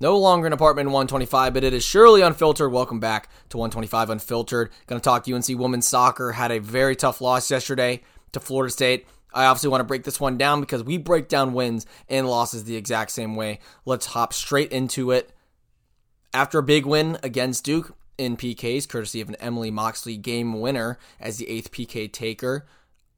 No longer an apartment in 125, but it is surely unfiltered. Welcome back to 125 Unfiltered. Going to talk UNC women's soccer. Had a very tough loss yesterday to Florida State. I obviously want to break this one down because we break down wins and losses the exact same way. Let's hop straight into it. After a big win against Duke in PKs, courtesy of an Emily Moxley game winner as the 8th PK taker,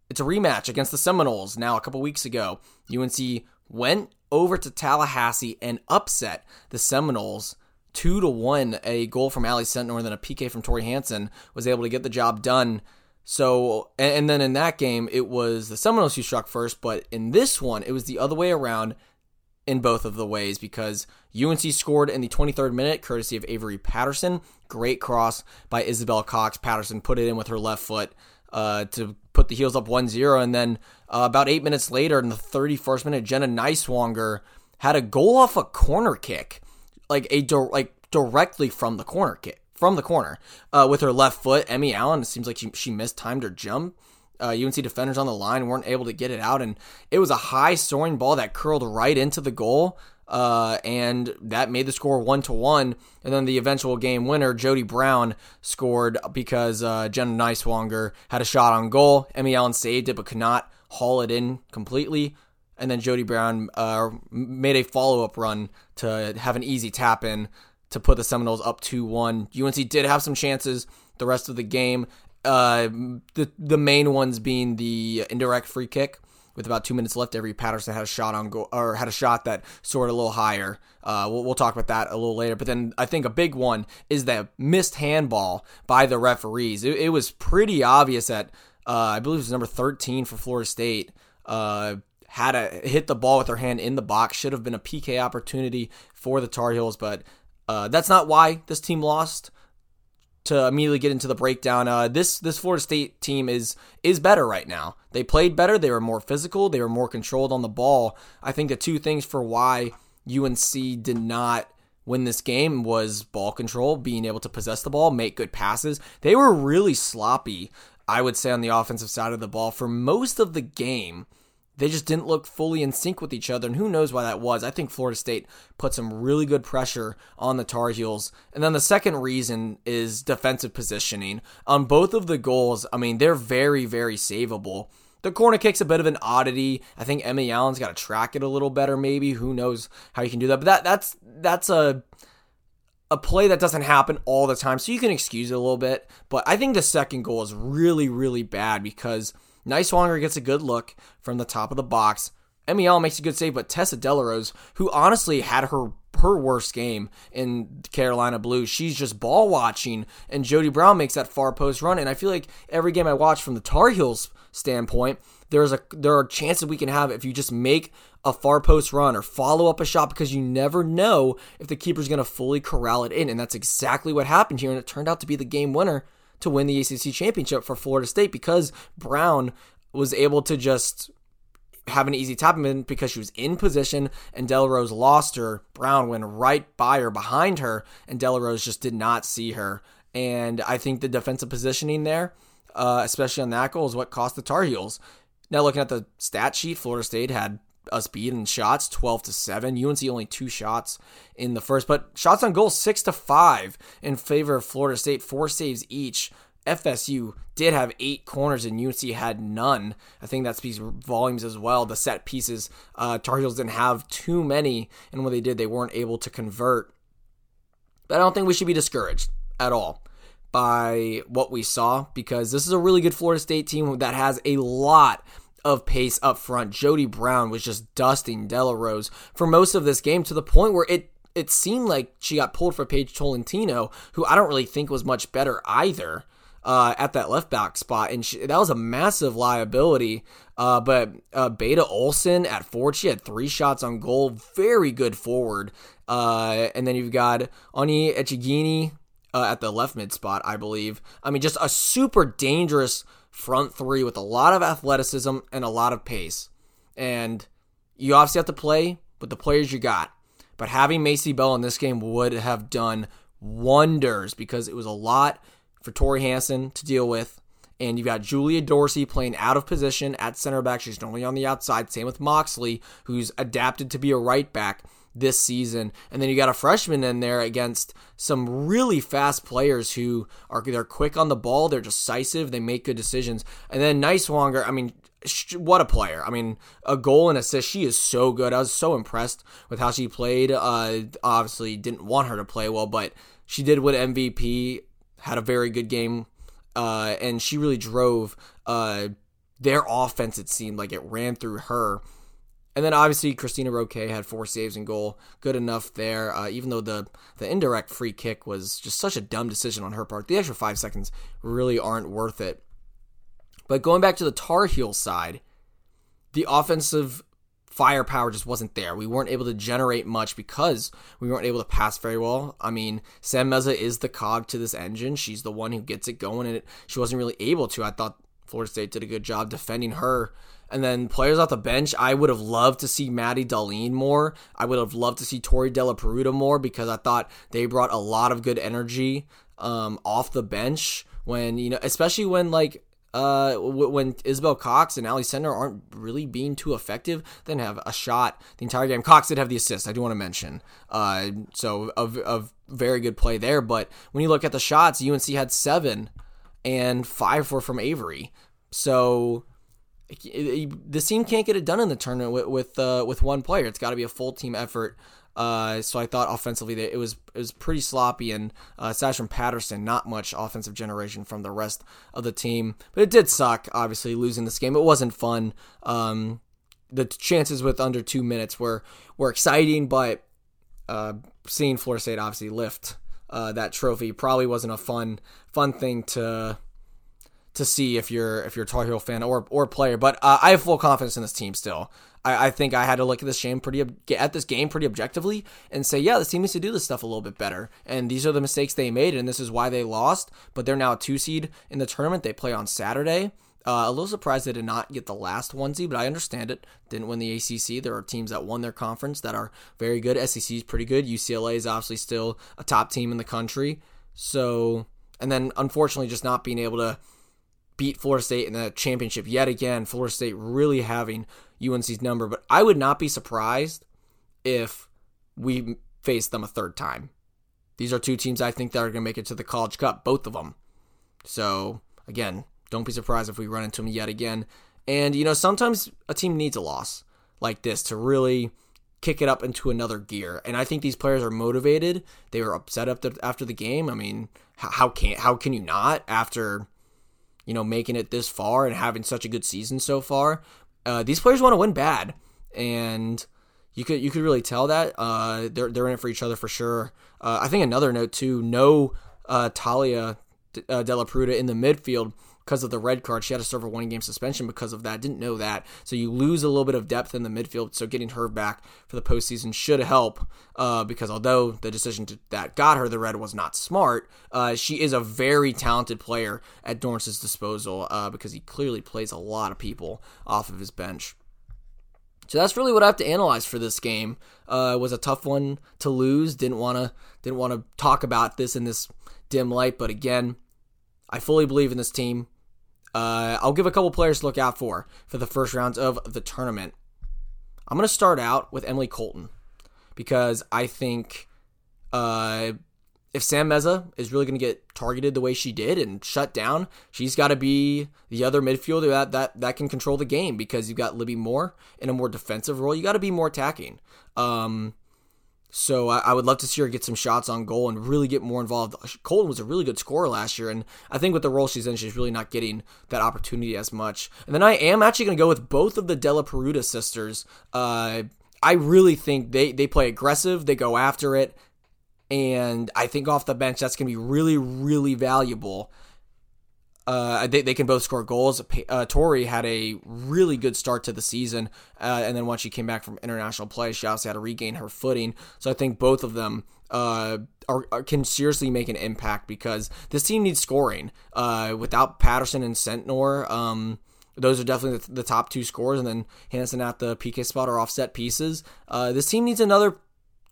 it's a rematch against the Seminoles now a couple weeks ago. UNC went over to Tallahassee and upset the Seminoles 2-1. A goal from Allie Sentinel and then a PK from Tori Hansen was able to get the job done. So, and then in that game, it was the Seminoles who struck first, but in this one, it was the other way around in both of the ways because UNC scored in the 23rd minute, courtesy of Avery Patterson. Great cross by Isabel Cox. Patterson put it in with her left foot to put the Heels up 1-0. And then about 8 minutes later, in the 31st minute, Jenna Nyswaner had a goal off a corner kick, directly from the corner kick. From the corner with her left foot. Emmy Allen, it seems like she mistimed her jump. UNC defenders on the line weren't able to get it out, and it was a high soaring ball that curled right into the goal, and that made the score 1-1. And then the eventual game winner, Jody Brown, scored because Jenna Nyswaner had a shot on goal. Emmy Allen saved it but could not haul it in completely. And then Jody Brown made a follow-up run to have an easy tap-in to put the Seminoles up 2-1. UNC did have some chances the rest of the game. The main ones being the indirect free kick with about 2 minutes left. Avery Patterson had a shot on goal, or had a shot that soared a little higher. We'll talk about that a little later. But then I think a big one is that missed handball by the referees. It was pretty obvious that I believe it was number 13 for Florida State. Had a hit the ball with her hand in the box. Should have been a PK opportunity for the Tar Heels, but that's not why this team lost. To immediately get into the breakdown, this Florida State team is better right now. They played better. They were more physical. They were more controlled on the ball. I think the two things for why UNC did not win this game was ball control, being able to possess the ball, make good passes. They were really sloppy, I would say, on the offensive side of the ball for most of the game. They just didn't look fully in sync with each other, and who knows why that was. I think Florida State put some really good pressure on the Tar Heels. And then the second reason is defensive positioning. On both of the goals, I mean, they're very, very savable. The corner kick's a bit of an oddity. I think Emmy Allen's got to track it a little better maybe. Who knows how you can do that. But that's a play that doesn't happen all the time, so you can excuse it a little bit. But I think the second goal is really, really bad because Nicewanger gets a good look from the top of the box. Emmy Allen makes a good save, but Tessa De La Rosa, who honestly had her worst game in Carolina Blue, she's just ball watching, and Jody Brown makes that far post run. And I feel like every game I watch from the Tar Heels standpoint, there are chances we can have if you just make a far post run or follow up a shot, because you never know if the keeper's going to fully corral it in, and that's exactly what happened here, and it turned out to be the game winner to win the ACC championship for Florida State because Brown was able to just have an easy tap in because she was in position and De La Rosa lost her. Brown went right by her, behind her, and De La Rosa just did not see her. And I think the defensive positioning there, especially on that goal, is what cost the Tar Heels. Now looking at the stat sheet, Florida State had us beating shots 12-7. UNC only 2 shots in the first, but shots on goal 6-5 in favor of Florida State, 4 saves each. FSU did have 8 corners and UNC had none. I think that speaks volumes as well. The set pieces, Tar Heels didn't have too many, and when they did, they weren't able to convert. But I don't think we should be discouraged at all by what we saw, because this is a really good Florida State team that has a lot of pace up front. Jody Brown was just dusting De La Rosa for most of this game, to the point where it seemed like she got pulled for Paige Tolentino, who I don't really think was much better either at that left back spot, and that was a massive liability. But Beta Olsen at 4, she had 3 shots on goal. Very good forward. And then you've got Onyi Echegini at the left mid spot, I believe. I mean, just a super dangerous front three with a lot of athleticism and a lot of pace. And you obviously have to play with the players you got. But having Macy Bell in this game would have done wonders, because it was a lot for Tori Hansen to deal with. And you've got Julia Dorsey playing out of position at center back. She's normally on the outside. Same with Moxley, who's adapted to be a right back. this season. And then you got a freshman in there against some really fast players who are, they're quick on the ball, they're decisive, they make good decisions. And then Nicewanger, I mean, what a player. I mean, a goal and assist. She is so good. I was so impressed with how she played. Obviously didn't want her to play well, but she did win MVP, had a very good game, and she really drove their offense. It seemed like it ran through her. And then obviously Cristina Roque had 4 saves and goal. Good enough there, even though the indirect free kick was just such a dumb decision on her part. The extra 5 seconds really aren't worth it. But going back to the Tar Heel side, the offensive firepower just wasn't there. We weren't able to generate much because we weren't able to pass very well. I mean, Sam Meza is the cog to this engine. She's the one who gets it going, and she wasn't really able to. I thought Florida State did a good job defending her. And then players off the bench, I would have loved to see Maddie Dahlien more. I would have loved to see Tori Della Peruta more because I thought they brought a lot of good energy off the bench. When, you know, especially when like, when Isabel Cox and Allie Sentinel aren't really being too effective, then have a shot the entire game. Cox did have the assist, I do want to mention. So a very good play there. But when you look at the shots, UNC had 7 and 5 were from Avery. So this team can't get it done in the tournament with one player. It's got to be a full team effort. So I thought offensively that it was pretty sloppy, and aside from Patterson, not much offensive generation from the rest of the team. But it did suck, obviously, losing this game. It wasn't fun. The chances with under 2 minutes were exciting, but seeing Florida State obviously lift that trophy probably wasn't a fun thing to see if you're a Tar Heel fan or player. But I have full confidence in this team still. I think I had to look at this game pretty objectively and say, yeah, this team needs to do this stuff a little bit better. And these are the mistakes they made, and this is why they lost. But they're now a 2 seed in the tournament. They play on Saturday. A little surprised they did not get the last 1 seed, but I understand it. Didn't win the ACC. There are teams that won their conference that are very good. SEC is pretty good. UCLA is obviously still a top team in the country. So, and then unfortunately just not being able to beat Florida State in the championship yet again. Florida State really having UNC's number, but I would not be surprised if we faced them a 3rd time. These are 2 teams I think that are going to make it to the College Cup, both of them. So again, don't be surprised if we run into them yet again. And you know, sometimes a team needs a loss like this to really kick it up into another gear. And I think these players are motivated. They were upset after the game. I mean, how can you not after, you know, making it this far and having such a good season so far? These players want to win bad, and you could really tell that they're in it for each other for sure. I think another note too, Talia Della Pruda in the midfield because of the red card. She had to serve a 1-game suspension because of that. Didn't know that, so you lose a little bit of depth in the midfield. So getting her back for the postseason should help because although the decision that got her the red was not smart, she is a very talented player at Dorrance's disposal because he clearly plays a lot of people off of his bench. So that's really what I have to analyze for this game. It was a tough one to lose. Didn't want to talk about this in this dim light, but again, I fully believe in this team. I'll give a couple players to look out for the first rounds of the tournament. I'm going to start out with Emily Colton because I think if Sam Meza is really going to get targeted the way she did and shut down, she's got to be the other midfielder that can control the game because you've got Libby Moore in a more defensive role. You got to be more attacking. So I would love to see her get some shots on goal and really get more involved. Colton was a really good scorer last year, and I think with the role she's in, she's really not getting that opportunity as much. And then I am actually going to go with both of the Della Peruta sisters. I really think they play aggressive, they go after it, and I think off the bench that's going to be really, really valuable. They can both score goals. Tori had a really good start to the season, and then once she came back from international play, she obviously had to regain her footing. So I think both of them can seriously make an impact because this team needs scoring. Without Patterson and Sentinel, those are definitely the top 2 scorers, and then Hansen at the PK spot or offset pieces. This team needs another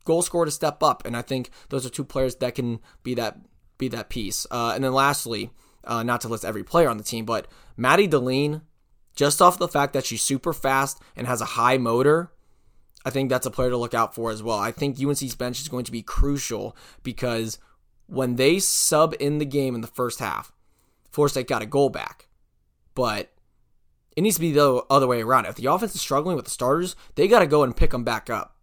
goal scorer to step up, and I think those are 2 players that can be that piece. And then lastly, not to list every player on the team, but Maddie Dahlien, just off the fact that she's super fast and has a high motor, I I think that's a player to look out for as well. I think UNC's bench is going to be crucial because when they sub in the game in the first half, Florida State got a goal back. But it needs to be the other way around. If the offense is struggling with the starters, they got to go and pick them back up.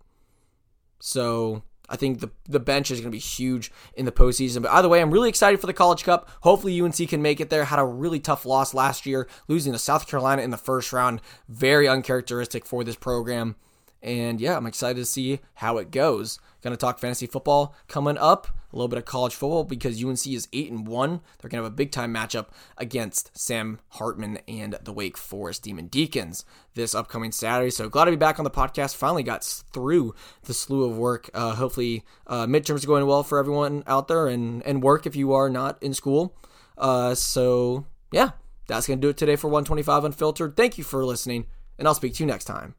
So I think the bench is going to be huge in the postseason. But either way, I'm really excited for the College Cup. Hopefully UNC can make it there. Had a really tough loss last year, losing to South Carolina in the first round. Very uncharacteristic for this program. And yeah, I'm excited to see how it goes. Going to talk fantasy football coming up. A little bit of college football because UNC is 8-1. They're going to have a big-time matchup against Sam Hartman and the Wake Forest Demon Deacons this upcoming Saturday. So glad to be back on the podcast. Finally got through the slew of work. Hopefully midterms are going well for everyone out there and work if you are not in school. So yeah, that's going to do it today for 125 Unfiltered. Thank you for listening, and I'll speak to you next time.